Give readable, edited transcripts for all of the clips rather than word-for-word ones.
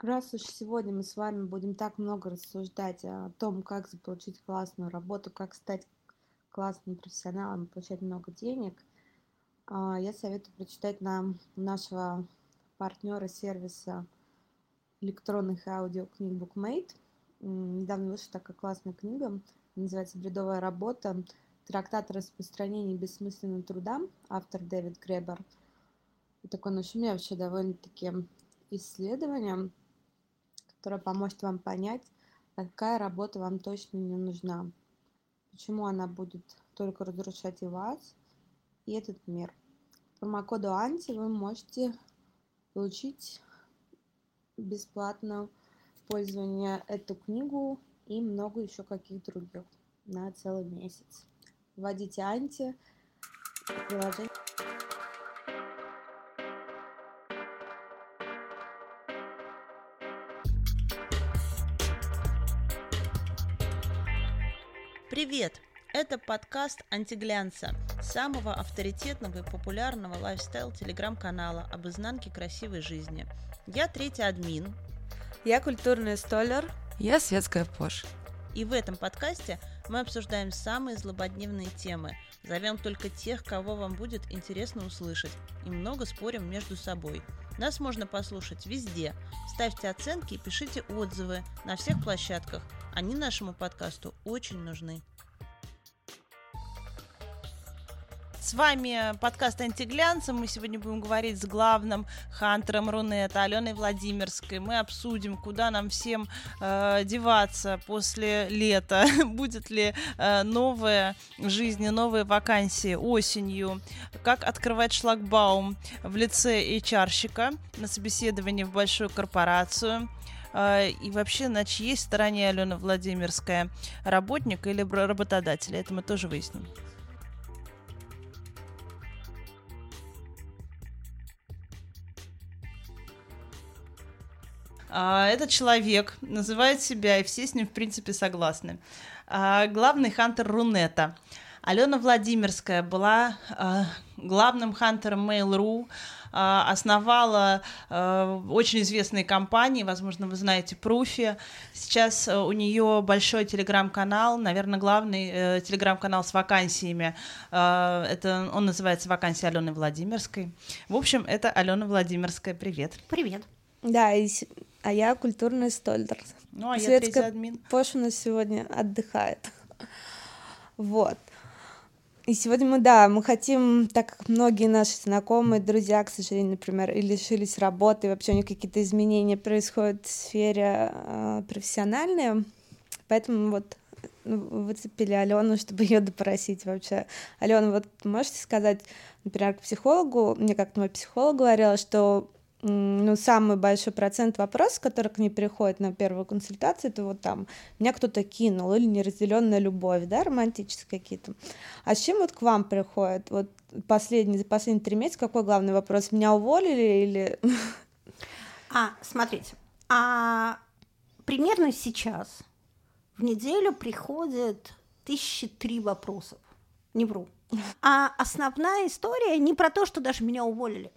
Как раз уж сегодня мы с вами будем так много рассуждать о том, как заполучить классную работу, как стать классным профессионалом, получать много денег. Я советую прочитать нам нашего партнера сервиса электронных и аудиокниг BookMate. Недавно вышла такая классная книга, называется «Бредовая работа. Трактат о распространении бессмысленного труда», автор Дэвид Гребер. И такое, ну, у меня вообще довольно-таки исследование, которое поможет вам понять, какая работа вам точно не нужна, почему она будет только разрушать и вас, и этот мир. По промокоду «Анти» вы можете получить бесплатно пользование эту книгу и много еще каких других на целый месяц. Вводите «Анти» в приложение. Привет! Это подкаст «Антиглянца», самого авторитетного и популярного лайфстайл-телеграм-канала об изнанке красивой жизни. Я третья админ. Я культурный столер. Я светская пош. И в этом подкасте мы обсуждаем самые злободневные темы, зовем только тех, кого вам будет интересно услышать, и много спорим между собой. Нас можно послушать везде. Ставьте оценки и пишите отзывы на всех площадках. Они нашему подкасту очень нужны. С вами подкаст «Антиглянца». Мы сегодня будем говорить с главным хантером Рунета Аленой Владимирской. Мы обсудим, куда нам всем деваться после лета. Будет ли новая жизнь, новые вакансии осенью. Как открывать шлагбаум в лице HR-щика на собеседовании в большую корпорацию. И вообще, на чьей стороне Алена Владимирская? Работник или работодатель? Это мы тоже выясним. Этот человек называет себя, и все с ним, в принципе, согласны. Главный хантер Рунета. Алена Владимирская была главным хантером Mail.ru, основала очень известные компании, возможно, вы знаете, Пруфи. Сейчас у нее большой телеграм-канал, наверное, главный телеграм-канал с вакансиями. Это он называется «Вакансия Алены Владимирской». В общем, это Алена Владимирская. Привет. Привет. Да, а я культурный столер. Ну, а светская, я третий админ. Пошина сегодня отдыхает. Вот. И сегодня мы хотим, так как многие наши знакомые, друзья, к сожалению, например, и лишились работы, и вообще у них какие-то изменения происходят в сфере профессиональной, поэтому вот выцепили Алену, чтобы ее допросить вообще. Алена, вот можете сказать, например, к психологу, мне как-то мой психолог говорила, что самый большой процент вопросов, которые к ней приходят на первую консультацию, это вот там меня кто-то кинул или неразделенная любовь, да, романтические какие-то. А с чем вот к вам приходит? Вот за последние 3 месяца какой главный вопрос? Меня уволили или? Смотрите, примерно сейчас в неделю приходит 1003 вопросов. Не вру. А основная история не про то, что даже меня уволили.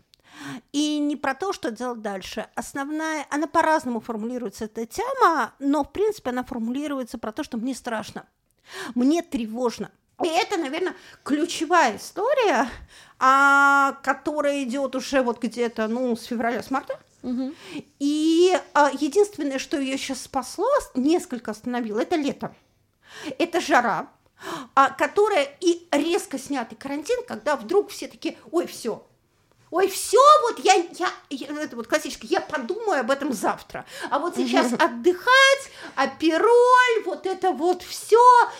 И не про то, что делать дальше. Она по-разному формулируется, эта тема, но, в принципе, она формулируется про то, что мне страшно, мне тревожно. И это, наверное, ключевая история, которая идет уже вот где-то, с февраля, с марта. Угу. И единственное, что ее сейчас спасло, несколько остановило, это лето, это жара, которая и резко снятый карантин, когда вдруг все такие, это вот классическое, я подумаю об этом завтра, а вот сейчас отдыхать, апероль, вот это вот все,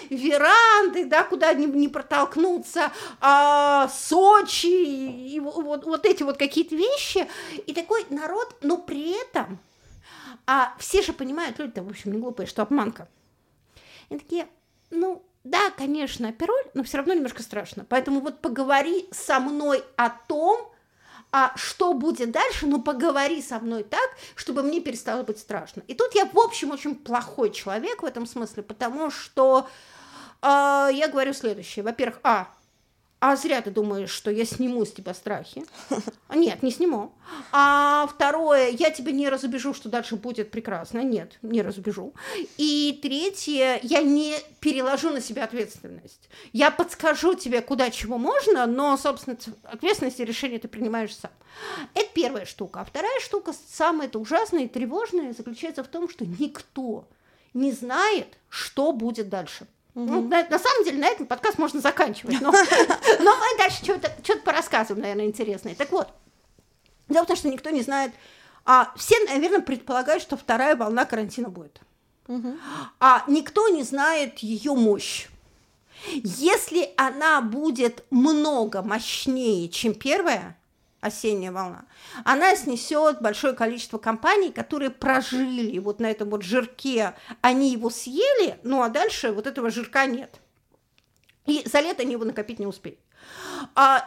веранды, да, куда не протолкнуться, Сочи, и вот эти вот какие-то вещи, и такой народ, но при этом все же понимают, люди-то, в общем, не глупые, что обманка. И такие, да, конечно, апероль, но все равно немножко страшно, поэтому вот поговори со мной о том, что будет дальше, поговори со мной так, чтобы мне перестало быть страшно. И тут я, в общем, очень плохой человек в этом смысле, потому что я говорю следующее. Во-первых, А зря ты думаешь, что я сниму с тебя страхи. Нет, не сниму. А второе, я тебя не разубежу, что дальше будет прекрасно. Нет, не разубежу. И третье, я не переложу на себя ответственность. Я подскажу тебе, куда чего можно, но, собственно, ответственность и решение ты принимаешь сам. Это первая штука. А вторая штука, самая ужасная и тревожная, заключается в том, что никто не знает, что будет дальше. Mm-hmm. Ну, на самом деле, на этом подкаст можно заканчивать, но мы дальше что-то порассказываем, наверное, интересное. Так вот, дело в том, что никто не знает, все, наверное, предполагают, что вторая волна карантина будет, mm-hmm. а никто не знает ее мощь. Если она будет много мощнее, чем первая осенняя волна, она снесет большое количество компаний, которые прожили вот на этом вот жирке, они его съели, ну а дальше вот этого жирка нет. И за лето они его накопить не успеют.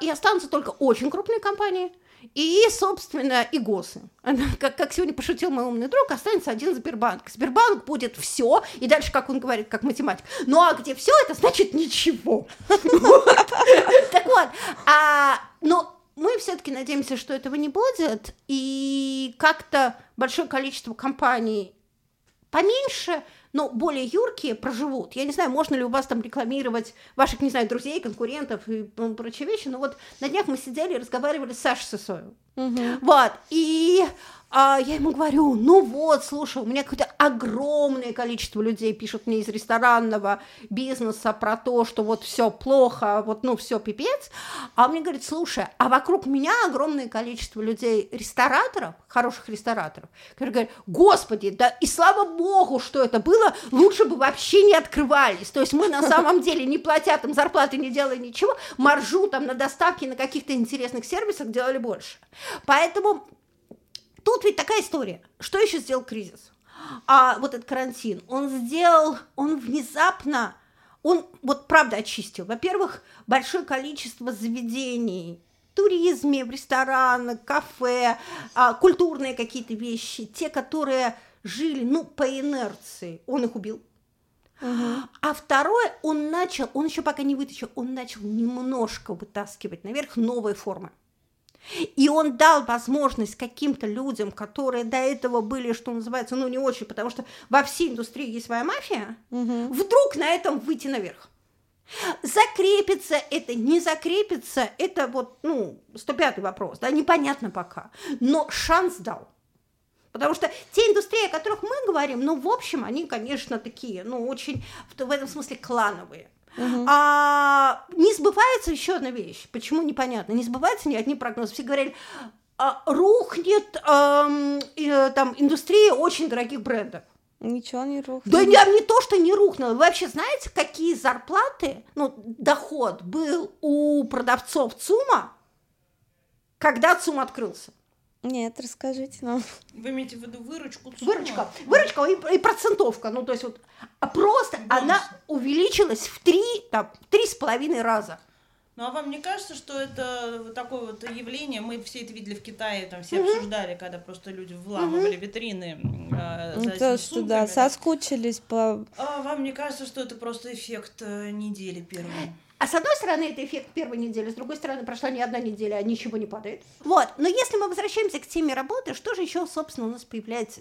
И останутся только очень крупные компании и, собственно, и госы. Как сегодня пошутил мой умный друг, останется один Сбербанк. Сбербанк будет все, и дальше, как он говорит, как математик. Ну а где все, это значит ничего. Так вот, но мы все-таки надеемся, что этого не будет, и как-то большое количество компаний поменьше, но более юркие проживут. Я не знаю, можно ли у вас там рекламировать ваших, не знаю, друзей, конкурентов и прочие вещи, но вот на днях мы сидели и разговаривали с Сашей Сосою. Mm-hmm. Вот, и я ему говорю, ну вот, слушай, у меня какое-то огромное количество людей пишут мне из ресторанного бизнеса про то, что вот все плохо, вот ну все пипец, а он мне говорит, слушай, а вокруг меня огромное количество людей рестораторов, хороших рестораторов, которые говорят, господи, да и слава богу, что это было, лучше бы вообще не открывались, то есть мы на самом деле не платя там зарплаты, не делая ничего, маржу там на доставке на каких-то интересных сервисах делали больше, поэтому тут ведь такая история. Что еще сделал кризис? Вот этот карантин. Он внезапно, он вот правда очистил. Во-первых, большое количество заведений в туризме, в ресторанах, кафе, культурные какие-то вещи. Те, которые жили, ну, по инерции, он их убил. Uh-huh. А второе, он еще пока не вытащил, он начал немножко вытаскивать наверх новые формы. И он дал возможность каким-то людям, которые до этого были, что называется, ну не очень, потому что во всей индустрии есть своя мафия, угу. вдруг на этом выйти наверх. Закрепится это, не закрепится, это вот, ну, 105-й вопрос, да, непонятно пока, но шанс дал. Потому что те индустрии, о которых мы говорим, ну, в общем, они, конечно, такие, ну, очень, в этом смысле, клановые. Uh-huh. Не сбывается еще одна вещь. Почему непонятно? Не сбывается ни одни прогнозы. Все говорили, рухнет там, индустрия очень дорогих брендов. Ничего не рухнуло. Да не то, что не рухнуло. Вы вообще знаете, какие зарплаты, ну, доход был у продавцов ЦУМа, когда ЦУМ открылся? Нет, расскажите нам. Вы имеете в виду выручку? ЦУМа? Выручка и процентовка. Ну, то есть вот просто бонус. Она увеличилась в 3,5 раза. Ну, а вам не кажется, что это вот такое вот явление, мы все это видели в Китае, там все обсуждали, когда просто люди вламывали витрины за сумками. Да, соскучились по... А вам не кажется, что это просто эффект недели первой? А с одной стороны, это эффект первой недели, с другой стороны, прошла не одна неделя, а ничего не падает. Вот, но если мы возвращаемся к теме работы, что же еще, собственно, у нас появляется?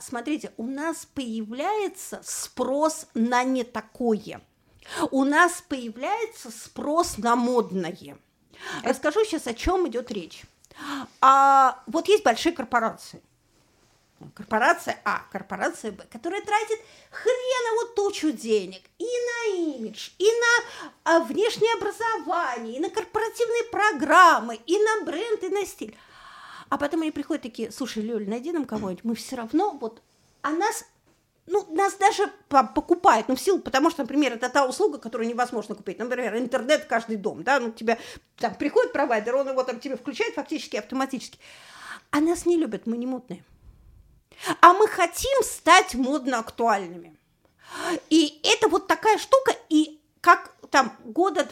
Смотрите, у нас появляется спрос на не такое. У нас появляется спрос на модное. Расскажу сейчас, о чем идет речь. Вот есть большие корпорации. Корпорация А, корпорация Б, которая тратит хреново тучу денег и на имидж, и на внешнее образование, и на корпоративные программы, и на бренд, и на стиль. А потом они приходят такие, слушай, Лёль, найди нам кого-нибудь, мы все равно вот, а нас даже покупают, ну, в силу, потому что, например, это та услуга, которую невозможно купить, например, интернет в каждый дом, да, ну, тебе там приходит провайдер, он его там тебе включает фактически автоматически, а нас не любят, мы не модные. А мы хотим стать модно-актуальными. И это вот такая штука, и как там 2-3 года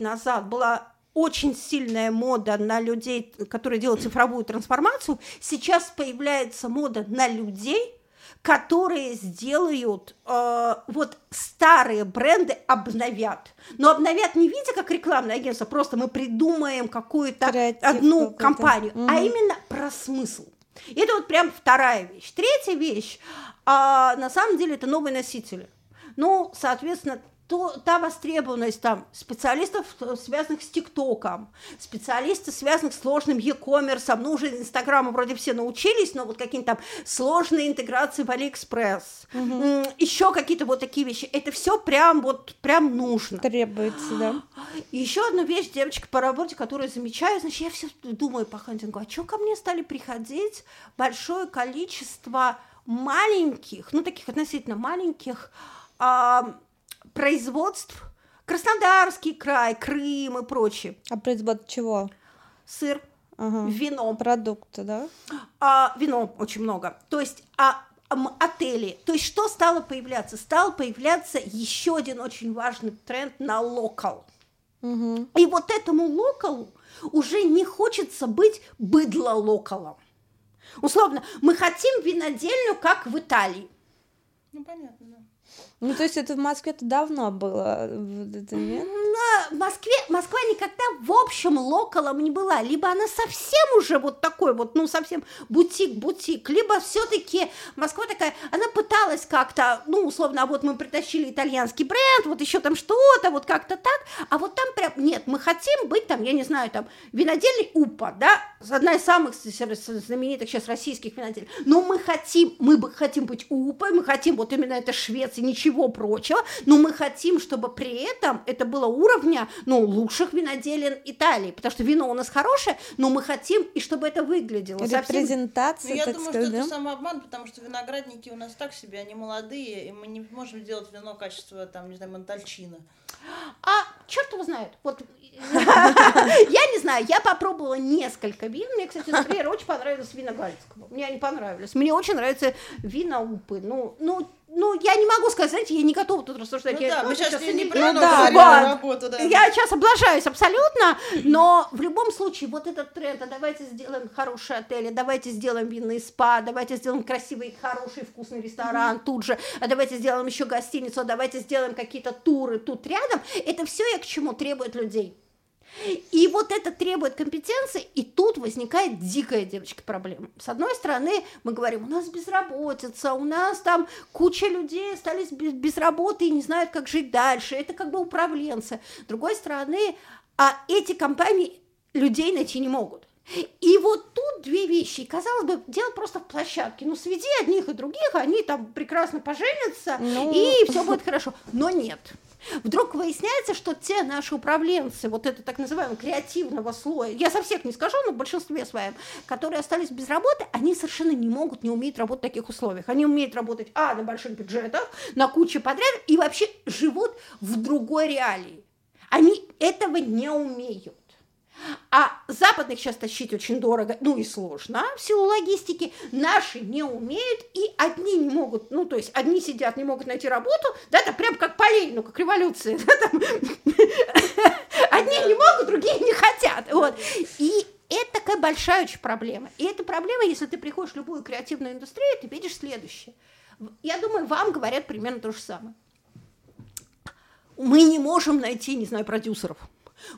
назад была очень сильная мода на людей, которые делают цифровую трансформацию, сейчас появляется мода на людей, которые сделают, вот старые бренды обновят. Но обновят не в виде как рекламное агентство, просто мы придумаем какую-то одну компанию, а именно про смысл. И это вот прям вторая вещь. Третья вещь, на самом деле, это новые носители. Ну, соответственно, та востребованность там, специалистов, связанных с ТикТоком, специалистов, связанных с сложным e-commerce, ну, уже Инстаграма вроде все научились, но вот какие-то там сложные интеграции в Алиэкспресс, еще какие-то вот такие вещи. Это все прям вот прям нужно. Требуется, да. Еще одна вещь, девочка по работе, которую замечаю, значит, я все думаю по хантингу, а что ко мне стали приходить большое количество маленьких, ну, таких относительно маленьких, производств, Краснодарский край, Крым и прочее. А производство чего? Сыр, вино. Продукты, да? Вино очень много. То есть отели. То есть что стало появляться? Стал появляться еще один очень важный тренд на локал. Угу. И вот этому локалу уже не хочется быть быдло-локалом. Условно, мы хотим винодельню, как в Италии. Ну, понятно, да. Ну, то есть это в Москве-то давно было? Это нет? В Москве, Москва никогда в общем локалом не была. Либо она совсем уже вот такой вот, ну, совсем бутик-бутик, либо все-таки Москва такая, она пыталась как-то, ну, условно, а вот мы притащили итальянский бренд, вот еще там что-то, вот как-то так, а вот там прям, нет, мы хотим быть там, я не знаю, там, винодельный Упа, да, одна из самых знаменитых сейчас российских винодельных, но мы хотим быть Упой, мы хотим вот именно это Швеция, ничего прочего, но мы хотим, чтобы при этом это было уровня, ну, лучших виноделин Италии, потому что вино у нас хорошее, но мы хотим, и чтобы это выглядело. Репрезентация, совсем... Я думаю, что это самообман, потому что виноградники у нас так себе, они молодые, и мы не можем делать вино качества, там, не знаю, Монтальчина. А черт его знает. Вот. Я не знаю, я попробовала несколько вин. Мне, кстати, например, очень понравилось вино Галецкого. Мне они понравились. Мне очень нравятся вина Упы. Ну, я не могу сказать, знаете, я не готова тут рассуждать. Ну, я, да, мы сейчас не придумали работу, да. Я сейчас облажаюсь абсолютно, но в любом случае вот этот тренд, а давайте сделаем хорошие отели, давайте сделаем винный спа, давайте сделаем красивый, хороший, вкусный ресторан тут же, а давайте сделаем еще гостиницу, а давайте сделаем какие-то туры тут рядом. Это все я к чему требует людей. И вот это требует компетенции, и тут возникает дикая, девочки, проблема. С одной стороны, мы говорим, у нас безработица, у нас там куча людей остались без работы и не знают, как жить дальше, это как бы управленцы. С другой стороны, а эти компании людей найти не могут. И вот тут две вещи, и, казалось бы, дело просто в площадке, ну, сведи одних и других, они там прекрасно поженятся, и все будет хорошо, но нет. Вдруг выясняется, что те наши управленцы, вот это так называемого креативного слоя, я со всех не скажу, но в большинстве своем, которые остались без работы, они совершенно не могут, не умеют работать в таких условиях. Они умеют работать, на больших бюджетах, на куче подрядов, и вообще живут в другой реалии. Они этого не умеют. А западных сейчас тащить очень дорого, ну и сложно, в силу логистики. Наши не умеют, и одни не могут, ну то есть одни сидят, не могут найти работу, да, это прям как по Ленину, как революция. Одни не могут, другие не хотят. И это такая большая очень проблема. И эта проблема, если ты приходишь в любую креативную индустрию, ты видишь следующее. Я думаю, вам говорят примерно то же самое. Мы не можем найти, не знаю, продюсеров.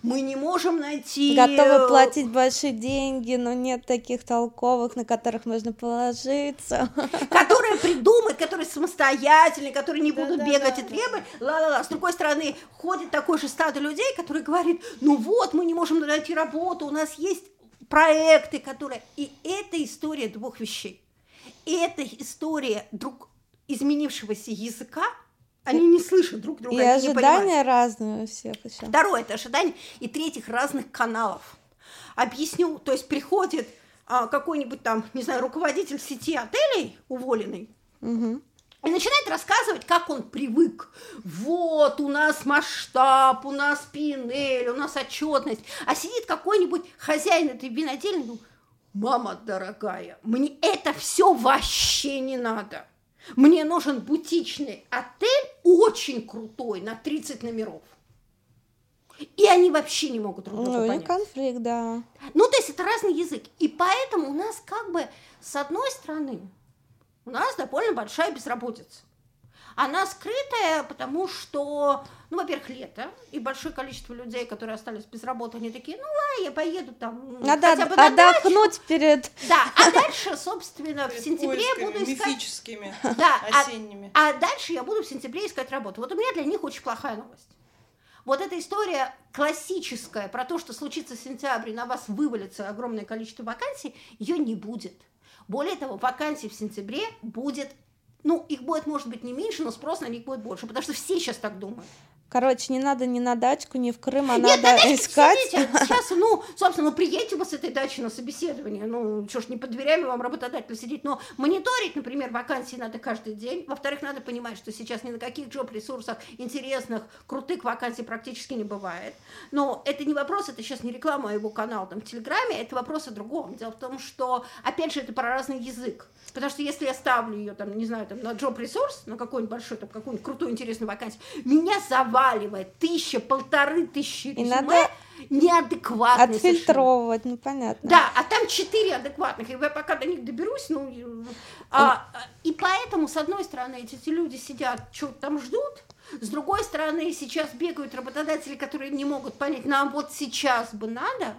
Мы не можем найти... Готовы платить большие деньги, но нет таких толковых, на которых можно положиться. Которые придумают, которые самостоятельные, которые не будут бегать и требовать. Ла-ла-ла. С другой стороны, ходит такой же стадо людей, которые говорит, ну вот, мы не можем найти работу, у нас есть проекты, которые... И это история двух вещей. Это история изменившегося языка. Они не слышат друг друга, они не понимают. И ожидания разные у всех еще. Второе – это ожидания. И третьих – разных каналов. Объясню. То есть приходит какой-нибудь там, не знаю, руководитель сети отелей, уволенный, и начинает рассказывать, как он привык. Вот, у нас масштаб, у нас P&L, у нас отчетность. А сидит какой-нибудь хозяин этой винодельни, ну, мама дорогая, мне это все вообще не надо. Мне нужен бутичный отель, очень крутой, на 30 номеров. И они вообще не могут друг друга понять. Ну, конфликт, да. Ну, то есть это разный язык. И поэтому у нас как бы, с одной стороны, у нас довольно большая безработица. Она скрытая, потому что, ну, во-первых, лето, и большое количество людей, которые остались без работы, они такие, ну, ладно, я поеду там, надо хотя бы на отдохнуть дачу. Перед... Да, а дальше, собственно, перед в сентябре буду искать... мифическими, да, осенними. А дальше я буду в сентябре искать работу. Вот у меня для них очень плохая новость. Вот эта история классическая про то, что случится в сентябре, на вас вывалится огромное количество вакансий, ее не будет. Более того, вакансий в сентябре будет... Ну, их будет, может быть, не меньше, но спрос на них будет больше, потому что все сейчас так думают. Короче, не надо ни на дачку, ни в Крым, а нет, надо искать. Сейчас, ну, собственно, приедьте вы с этой дачи на собеседование. Ну, что ж, не под дверями вам работодатель сидеть. Но мониторить, например, вакансии надо каждый день. Во-вторых, надо понимать, что сейчас ни на каких джоб-ресурсах интересных, крутых вакансий практически не бывает. Но это не вопрос, это сейчас не реклама моего канала там, в Телеграме, это вопрос о другом. Дело в том, что, опять же, это про разный язык. Потому что если я ставлю ее, там, не знаю, там, на джоб-ресурс, на какой-нибудь большой, там, какую-нибудь крутую, интересную вакансию, меня завалит. Тысяча, 1500 резюме неадекватные. Отфильтровывать, совершенно. Ну понятно. Да, а там 4 адекватных, и я пока до них доберусь, ну... и поэтому, с одной стороны, эти люди сидят, что-то там ждут, с другой стороны, сейчас бегают работодатели, которые не могут понять, нам вот сейчас бы надо,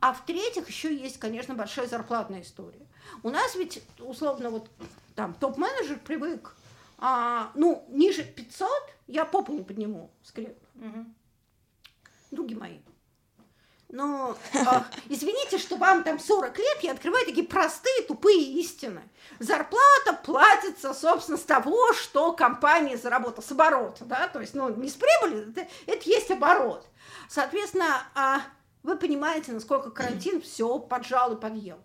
а в-третьих, еще есть, конечно, большая зарплатная история. У нас ведь, условно, вот там топ-менеджер привык, ну, ниже 500 я попу не подниму, скрипт. Угу. Други мои. Но извините, что вам там 40 лет, я открываю такие простые, тупые истины. Зарплата платится, собственно, с того, что компания заработала, с оборота, да, то есть, ну, не с прибыли, это есть оборот. Соответственно, вы понимаете, насколько карантин все поджал и подъел.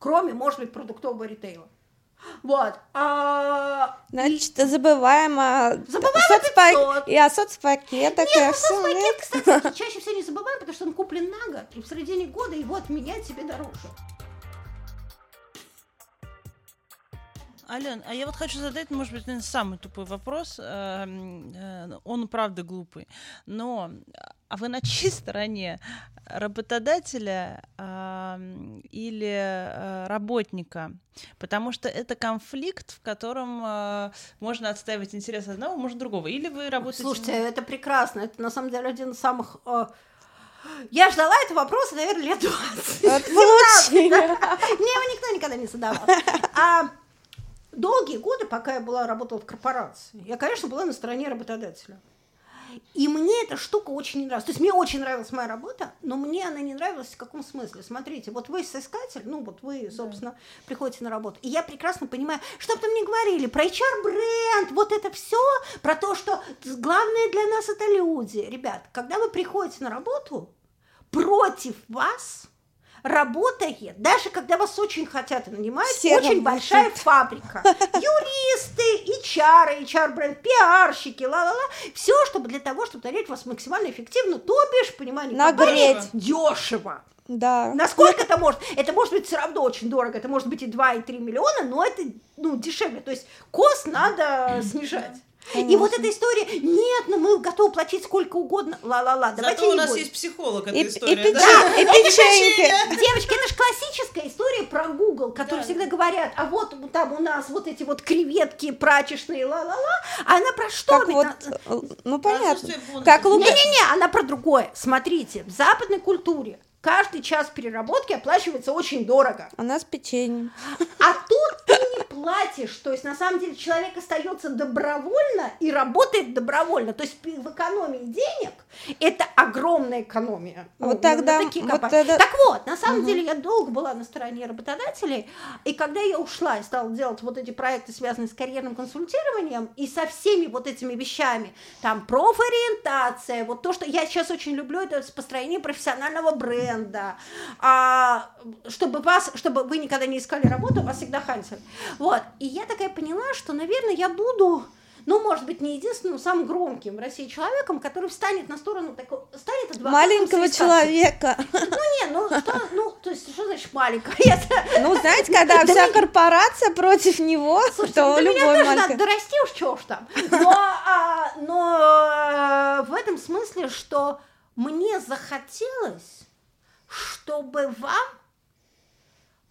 Кроме, может быть, продуктового ритейла. Вот. Значит, забываем и о соцпакетах. Нет, соцпакет, кстати, чаще всего не забываем, потому что он куплен на год, и в середине года его отменять себе дороже. Ален, а я вот хочу задать, может быть, самый тупой вопрос. Он, правда, глупый. Но а вы на чьей стороне? Работодателя или работника? Потому что это конфликт, в котором можно отстаивать интерес одного, может, другого. Или вы работаете... Слушайте, это прекрасно. Это, на самом деле, один из самых... Я ждала этого вопроса, наверное, лет 20. Мне его никто никогда не задавал. Долгие годы, пока я работала в корпорации, я, конечно, была на стороне работодателя. И мне эта штука очень не нравилась. То есть мне очень нравилась моя работа, но мне она не нравилась в каком смысле? Смотрите, вот вы соискатель, ну вот вы, собственно, приходите на работу. И я прекрасно понимаю, что бы там ни говорили про HR-бренд, вот это все, про то, что главное для нас это люди. Ребят, когда вы приходите на работу, против вас... работает, даже когда вас очень хотят и нанимают, все очень большая фабрика. Юристы, HR-бренд, пиарщики, ла-ла-ла. Все, чтобы для того, чтобы нанять вас максимально эффективно, то бишь, понимание, нагреть дешево. Да. Насколько это может? Это может быть все равно очень дорого, это может быть и 2, и 3 миллиона, но это, ну, дешевле. То есть кост надо снижать. Конечно. И вот эта история, нет, ну мы готовы платить сколько угодно, ла-ла-ла, давайте не будем. Зато у нас есть психолог, эта история, да? Да, и печеньки. Девочки, это же классическая история про Google, которые всегда говорят, а вот там у нас вот эти вот креветки прачечные, ла-ла-ла, а она про что? Как вот, ну понятно. Не-не-не, она про другое. Смотрите, в западной культуре каждый час переработки оплачивается очень дорого. У нас печенье. А тут ты не платишь. То есть, на самом деле, человек остается добровольно и работает добровольно. То есть, в экономии денег это огромная экономия. Вот тогда, так вот, на самом деле, я долго была на стороне работодателей. И когда я ушла и стала делать вот эти проекты, связанные с карьерным консультированием, и со всеми вот этими вещами, там, профориентация, вот то, что я сейчас очень люблю, это построение профессионального бренда. Чтобы вы никогда не искали работу, вас всегда хантили. Вот. И я такая поняла, что, наверное, я буду, ну, может быть, не единственным, но самым громким в России человеком, который встанет на сторону такого, станет адвокатом маленького человека. То есть, что значит маленького? Ну, знаете, когда вся корпорация против него, то любой маленький. Слушайте, до меня тоже надо дорасти уж, чего ж там. Но в этом смысле, что мне захотелось, чтобы вам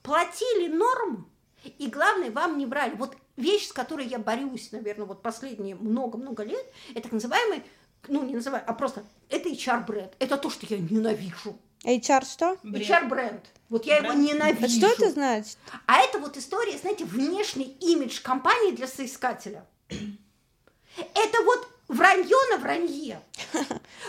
платили норму, И главное, вам не брали. Вот вещь, с которой я борюсь, наверное, вот последние много-много лет, это так называемый, ну, не называю, а просто, это HR-бренд. Это то, что я ненавижу. HR что? HR-бренд. Вот я его ненавижу. А что это значит? А это вот история, знаете, внешний имидж компании для соискателя. Это вот вранье на вранье.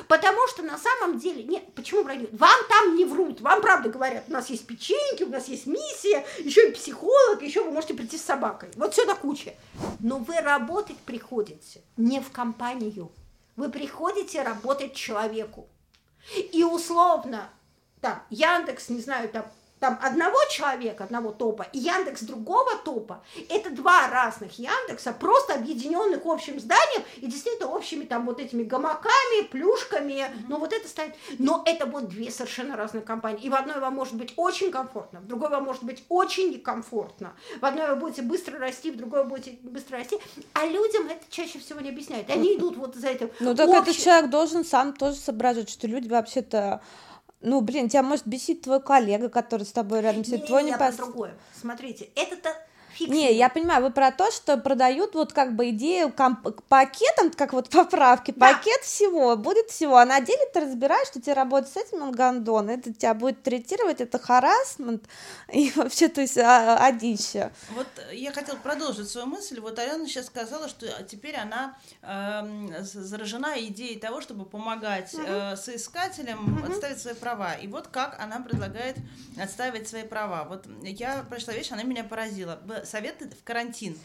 Потому что на самом деле... Нет, почему вранье? Вам там не врут. Вам правда говорят, у нас есть печеньки, у нас есть миссия, еще и психолог, еще вы можете прийти с собакой. Вот все на куче. Но вы работать приходите не в компанию. Вы приходите работать человеку. И условно, там, Яндекс, не знаю, там одного человека, одного топа, и Яндекс другого топа, это два разных Яндекса, просто объединенных общим зданием и действительно общими там вот этими гамаками, плюшками, ну вот это станет, но это будут две совершенно разные компании, и в одной вам может быть очень комфортно, в другой вам может быть очень некомфортно, в одной вы будете быстро расти, в другой вы будете быстро расти, а людям это чаще всего не объясняют, они идут вот за этим. Ну так этот человек должен сам тоже соображать, что люди вообще-то... Ну, блин, тебя может бесить твой коллега, который с тобой рядом сидит. Другое. Смотрите, это-то фиксит. Не, я понимаю, вы про то, что продают вот как бы идею пакетом, как вот поправки, да. Пакет всего, будет всего, а на деле ты разбираешь, что тебе работать с этим он гондон, это тебя будет третировать, это харассмент и вообще, то есть, одище. Вот я хотела продолжить свою мысль, вот Алена сейчас сказала, что теперь она заражена идеей того, чтобы помогать соискателям отставить свои права, и вот как она предлагает отставить свои права. Вот я прочла вещь, она меня поразила. Советы в карантин.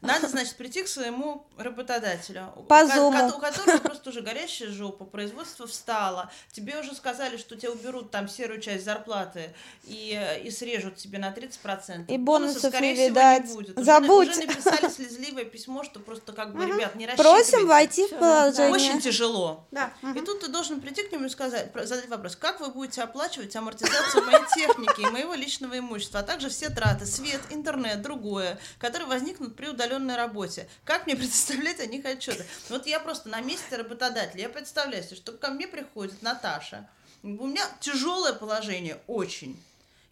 Надо, значит, прийти к своему работодателю, у которого просто уже горящая жопа, производство встало, тебе уже сказали, что тебе уберут там серую часть зарплаты и срежут тебе на 30%. И бонусов, скорее всего, видать. Не будет. Забудь. Уже написали слезливое письмо, что просто как бы, ребят, не рассчитывайте. Просим войти в положение. Очень тяжело. Да. И тут ты должен прийти к нему и сказать, задать вопрос, как вы будете оплачивать амортизацию моей техники и моего личного имущества, а также все траты, свет, интернет, другое, которые возникнут при удаленной работе. Как мне предоставлять о них отчеты? Вот я просто на месте работодателя, я представляю себе, что ко мне приходит Наташа, у меня тяжелое положение, очень,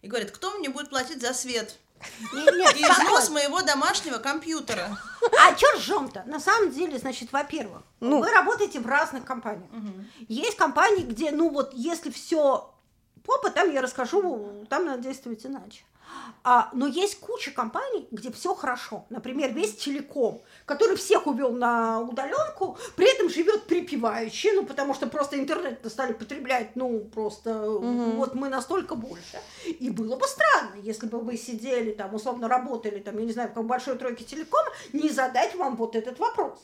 и говорит, кто мне будет платить за свет? И износ моего домашнего компьютера. А чё ржём-то? На самом деле, значит, во-первых, вы работаете в разных компаниях. Есть компании, где, ну вот, если все попа, там я расскажу, там надо действовать иначе. Но есть куча компаний, где все хорошо. Например, весь телеком, который всех увел на удаленку, при этом живет припеваючи, ну, потому что просто интернет стали потреблять, ну, просто вот мы настолько больше. И было бы странно, если бы вы сидели там, условно, работали, там, я не знаю, как в большой тройке телекома, не задать вам вот этот вопрос.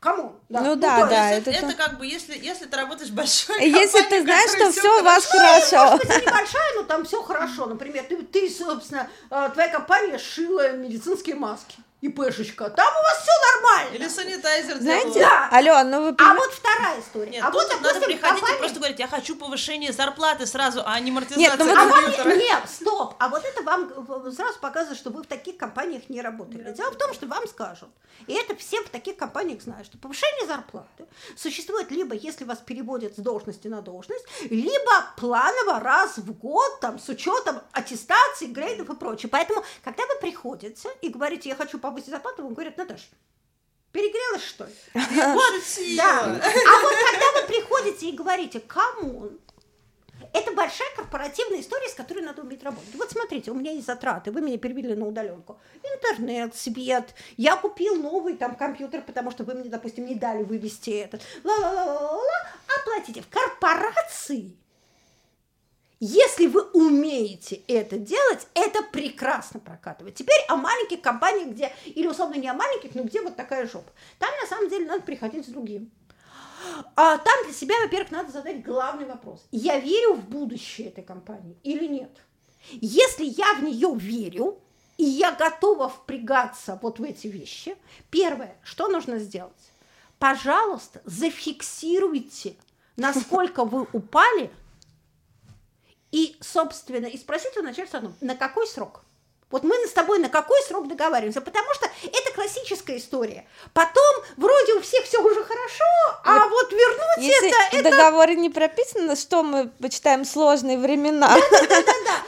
Кому? Да. Ну да, да. Это как бы, если ты работаешь в большой компании... Если ты знаешь, что все у вас хорошо. Может быть, небольшая, но там все хорошо. Например, ты, собственно, твоя компания шила медицинские маски. И пешечка. Там у вас все нормально. Или санитайзер делал. Да. Алён, ну вы понимаете? А вот вторая история. Нет, а вот, допустим, надо приходить компания... и просто говорить, я хочу повышение зарплаты сразу, а не амортизация компьютера. Нет, стоп. А вот это вам сразу показывает, что вы в таких компаниях не работали. Дело в том, что вам скажут, и это все в таких компаниях знают, что повышение зарплаты существует либо, если вас переводят с должности на должность, либо планово раз в год, там, с учетом аттестации, грейдов и прочее. Поэтому, когда вы приходите и говорите, я хочу повышение зарплату, вам говорят, Наташа, перегрелась, что ли? Вот, да. А вот когда вы приходите и говорите, камон, это большая корпоративная история, с которой надо уметь работать. Вот смотрите, у меня есть затраты, вы меня перевели на удаленку. Интернет, свет, я купил новый там компьютер, потому что вы мне, допустим, не дали вывести этот. Ла-ла-ла-ла-ла, оплатите. В корпорации, если вы умеете это делать, это прекрасно прокатывает. Теперь о маленьких компаниях, где, или условно не о маленьких, но где вот такая жопа. Там на самом деле надо приходить с другим. А там для себя, во-первых, надо задать главный вопрос. Я верю в будущее этой компании или нет? Если я в нее верю, и я готова впрягаться вот в эти вещи, первое, что нужно сделать? Пожалуйста, зафиксируйте, насколько вы упали. И, собственно, и спросите у начальства, на какой срок? Вот мы с тобой на какой срок договариваемся, потому что это классическая история. Потом вроде у всех все уже хорошо, а вот вернуть если это... Если в договоре не прописано, что мы почитаем сложные времена,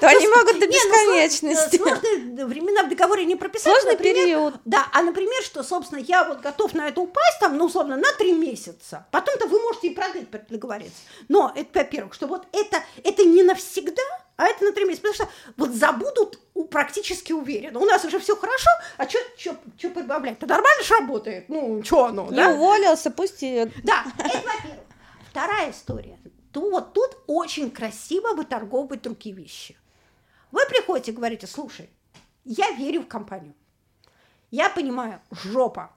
то они могут до бесконечности. Сложные времена в договоре не прописаны. Сложный период. Да, а, например, что, собственно, я вот готов на это упасть, там, ну, условно, на 3 месяца. Потом-то вы можете и продлить, договориться. Но это, во-первых, что вот это не навсегда, а это на 3 месяца. Потому что вот забудут практически уверенно. У нас уже все хорошо, а что прибавлять? Да нормально же работает. Ну, что оно, да? Не уволился, пусть и... Да, это во-первых. Вторая история. То вот тут очень красиво выторговывать другие вещи. Вы приходите и говорите: слушай, я верю в компанию. Я понимаю, жопа.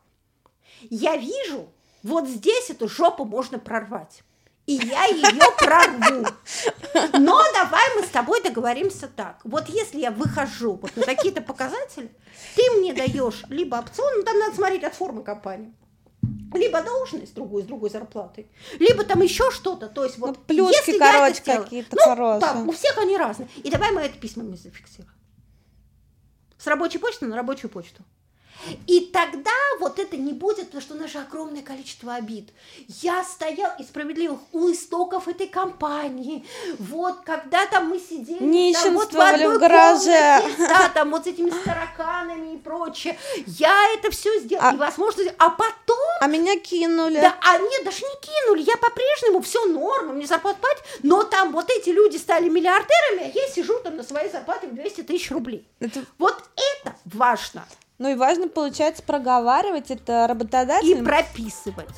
Я вижу, вот здесь эту жопу можно прорвать. И я ее прорву. Но давай мы с тобой договоримся так. Вот если я выхожу вот на какие-то показатели, ты мне даешь либо опцион, ну там надо смотреть от формы компании, либо должность с другой зарплатой, либо там еще что-то. То есть вот, ну, плюшки, если короче, я это сделала, какие-то хорошие. Там, у всех они разные. И давай мы это письмами зафиксируем. С рабочей почты на рабочую почту. И тогда вот это не будет, потому что наше огромное количество обид. Я стоял и справедливых у истоков этой компании. Вот когда там мы сидели, нищенствовали там, вот в одной гараже, комнате, да, там вот с этими тараканами и прочее. Я это все сделал. И возможно, а потом. А меня кинули. Да, а нет, даже не кинули. Я по-прежнему все норма, мне зарплату платят, но там вот эти люди стали миллиардерами, а я сижу там на своей зарплате в 200 тысяч рублей. Это... Вот это важно. Ну и важно, получается, проговаривать это работодателям. И прописывать.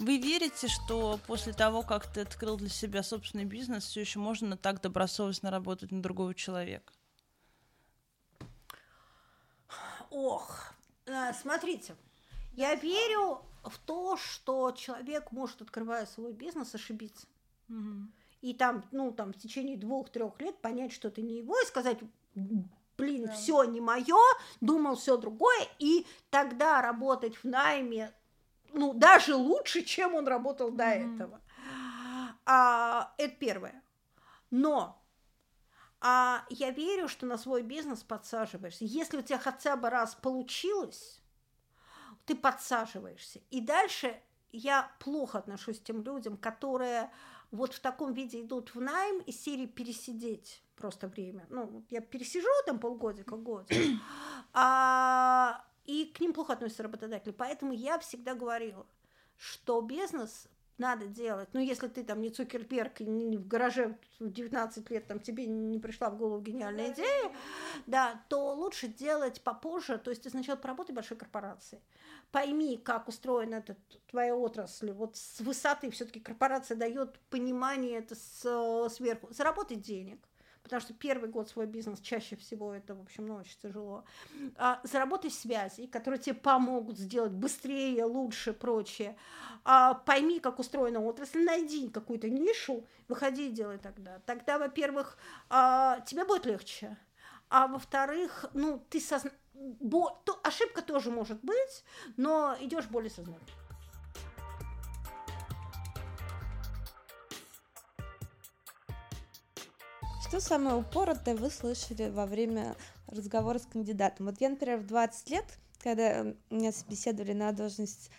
Вы верите, что после того, как ты открыл для себя собственный бизнес, все еще можно так добросовестно работать на другого человека? Ох, смотрите, я верю в то, что человек может, открывая свой бизнес, ошибиться. Угу. И там в течение 2-3 лет понять, что это не его, и сказать: блин, да, все не мое, думал все другое, и тогда работать в найме, ну, даже лучше, чем он работал до этого. Это первое. Но я верю, что на свой бизнес подсаживаешься. Если у тебя хотя бы раз получилось, ты подсаживаешься. И дальше я плохо отношусь к тем людям, которые... Вот в таком виде идут в найм из серии пересидеть просто время. Ну, я пересижу там полгодика-годик. И к ним плохо относятся работодатели. Поэтому я всегда говорила, что бизнес надо делать. Ну, если ты там не Цукерберг, не в гараже в 19 лет там тебе не пришла в голову гениальная идея, да, то лучше делать попозже. То есть ты сначала поработай в большой корпорации. Пойми, как устроена твоя отрасль. Вот с высоты все-таки корпорация дает понимание это сверху. Заработай денег, потому что первый год свой бизнес чаще всего это, в общем, ну, очень тяжело. Заработай связи, которые тебе помогут сделать быстрее, лучше, прочее. Пойми, как устроена отрасль, найди какую-то нишу, выходи и делай тогда. Тогда, во-первых, тебе будет легче, а во-вторых, ну, ты ошибка тоже может быть, но идешь более сознательно. Что самое упоротое вы слышали во время разговора с кандидатом? Вот я, например, в 20 лет, когда меня собеседовали на должность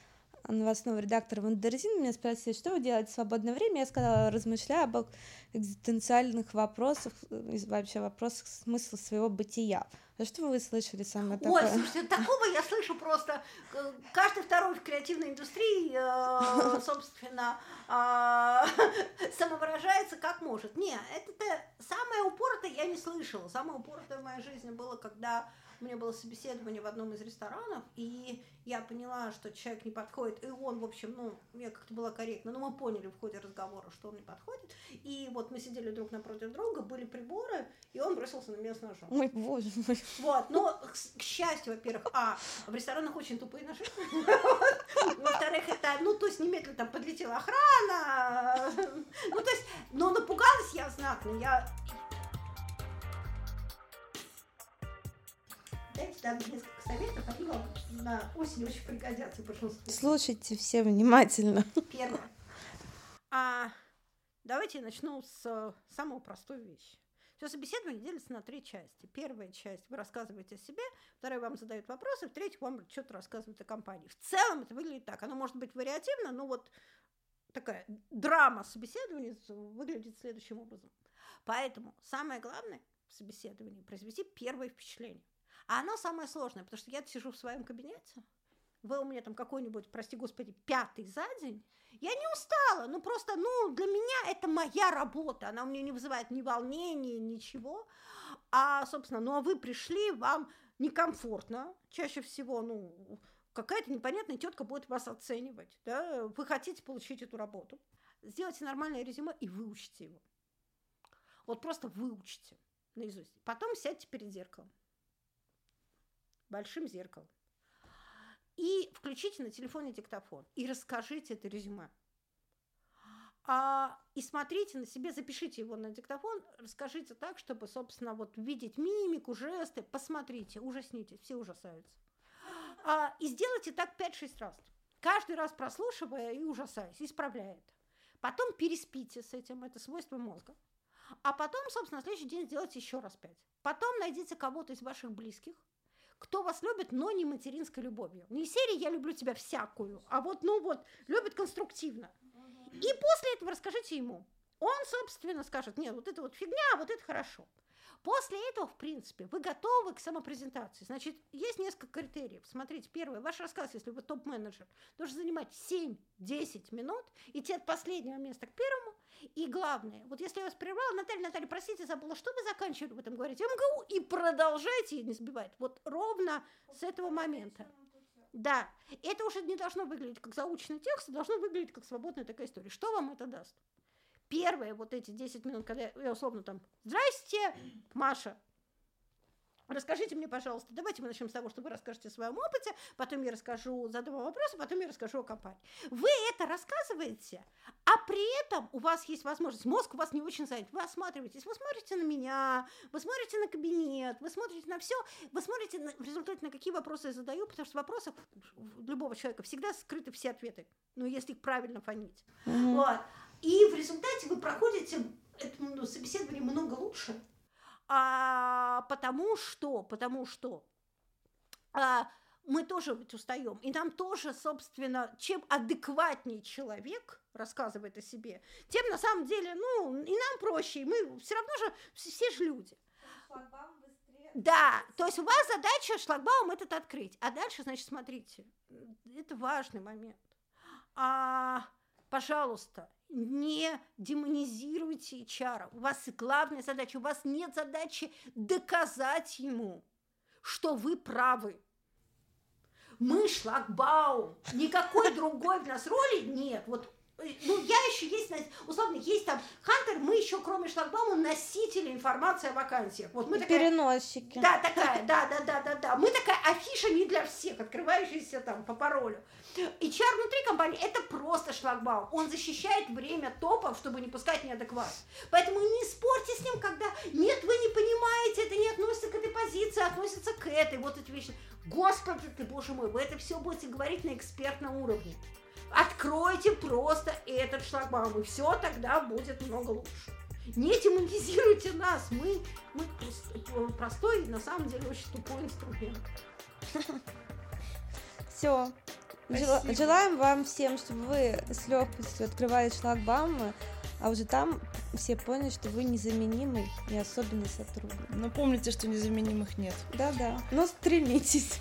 новостного редактора Ван Дерзин, меня спросили, что вы делаете в свободное время. Я сказала: размышляю об экзистенциальных вопросах, вообще вопросах смысла своего бытия. А что вы слышали самое такое? Ой, слушайте, такого я слышу просто. Каждый второй в креативной индустрии, собственно, самовыражается как может. Не, это самое упоротое я не слышала. Самое упоротое в моей жизни было, когда у меня было собеседование в одном из ресторанов, и я поняла, что человек не подходит, и он, в общем, ну, я как-то была корректна, но мы поняли в ходе разговора, что он не подходит, и вот мы сидели друг напротив друга, были приборы, и он бросился на меня с ножом. Ой, боже мой. Вот, но, к счастью, во-первых, в ресторанах очень тупые ножи, во-вторых, это, ну, то есть, немедленно там подлетела охрана, ну, то есть, но напугалась я знатно, Дайте там несколько советов, они вам на осень очень пригодятся, пожалуйста. Слушайте все внимательно. Первое. Давайте я начну с самого простой вещи. Все собеседование делится на три части. Первая часть – вы рассказываете о себе, вторая – вам задают вопросы, в-третьих, вам что-то рассказывают о компании. В целом это выглядит так. Оно может быть вариативно, но вот такая драма собеседования выглядит следующим образом. Поэтому самое главное в собеседовании – произвести первое впечатление. А оно самое сложное, потому что я сижу в своем кабинете, вы у меня там какой-нибудь, прости господи, пятый за день, я не устала, просто для меня это моя работа, она у меня не вызывает ни волнения, ничего, а вы пришли, вам некомфортно, чаще всего, какая-то непонятная тетка будет вас оценивать, да? Вы хотите получить эту работу, сделайте нормальное резюме и выучите его, просто выучите наизусть, потом сядьте перед зеркалом, большим зеркалом, и включите на телефоне диктофон, и расскажите это резюме. И смотрите на себе, запишите его на диктофон, расскажите так, чтобы, видеть мимику, жесты, посмотрите, ужасните, все ужасаются. И сделайте так 5-6 раз, каждый раз прослушивая и ужасаясь, исправляя это. Потом переспите с этим, это свойство мозга. А потом, на следующий день сделайте еще раз 5. Потом найдите кого-то из ваших близких, кто вас любит, но не материнской любовью. Не серии «я люблю тебя всякую», а любит конструктивно. И после этого расскажите ему. Он, скажет: нет, вот это фигня, а вот это хорошо. После этого, в принципе, вы готовы к самопрезентации. Значит, есть несколько критериев. Смотрите, первое, ваш рассказ, если вы топ-менеджер, должен занимать 7-10 минут, идти от последнего места к первому. И главное, если я вас прервала, Наталья, простите, забыла, что вы заканчивали в этом говорить? Я могу и продолжайте, и не сбивать. Ровно с этого момента. Да, это уже не должно выглядеть как заученный текст, должно выглядеть как свободная такая история. Что вам это даст? Первые эти 10 минут, когда я «Здрасте, Маша, расскажите мне, пожалуйста, давайте мы начнем с того, что вы расскажете о своем опыте, потом я задам вам вопросы, потом я расскажу о компании». Вы это рассказываете, а при этом у вас есть возможность, мозг у вас не очень занят, вы осматриваетесь, вы смотрите на меня, вы смотрите на кабинет, вы смотрите на все, вы смотрите в результате, на какие вопросы я задаю, потому что в вопросах любого человека всегда скрыты все ответы, если их правильно фонить. Вот. И в результате вы проходите собеседование много лучше, потому что мы тоже устаем, и нам тоже, чем адекватнее человек рассказывает о себе, тем на самом деле, и нам проще, и мы все равно же все же люди. Шлагбаум быстрее. Да, то есть у вас задача шлагбаум этот открыть, а дальше, смотрите, это важный момент. Пожалуйста, не демонизируйте HR. У вас главная задача, у вас нет задачи доказать ему, что вы правы. Мы шлагбаум. Никакой другой в нас роли нет. Я еще есть, есть там Хантер, мы еще, кроме шлагбаума, носители информации о вакансиях. Мы такая, переносчики. Да. Мы такая афиша не для всех, открывающаяся по паролю. HR внутри компании – это просто шлагбаум. Он защищает время топов, чтобы не пускать неадекват. Поэтому не спорьте с ним, когда нет, вы не понимаете, это не относится к этой позиции, а относится к этой. Эти вещи. Господи ты, боже мой, вы это все будете говорить на экспертном уровне. Откройте просто этот шлагбаум, и все тогда будет много лучше. Не демонизируйте нас, мы простой, на самом деле, очень тупой инструмент. Все. Желаем вам всем, чтобы вы с легкостью открывали шлагбаумы, а уже там все поняли, что вы незаменимый и особенный сотрудник. Но помните, что незаменимых нет. Да-да, но стремитесь.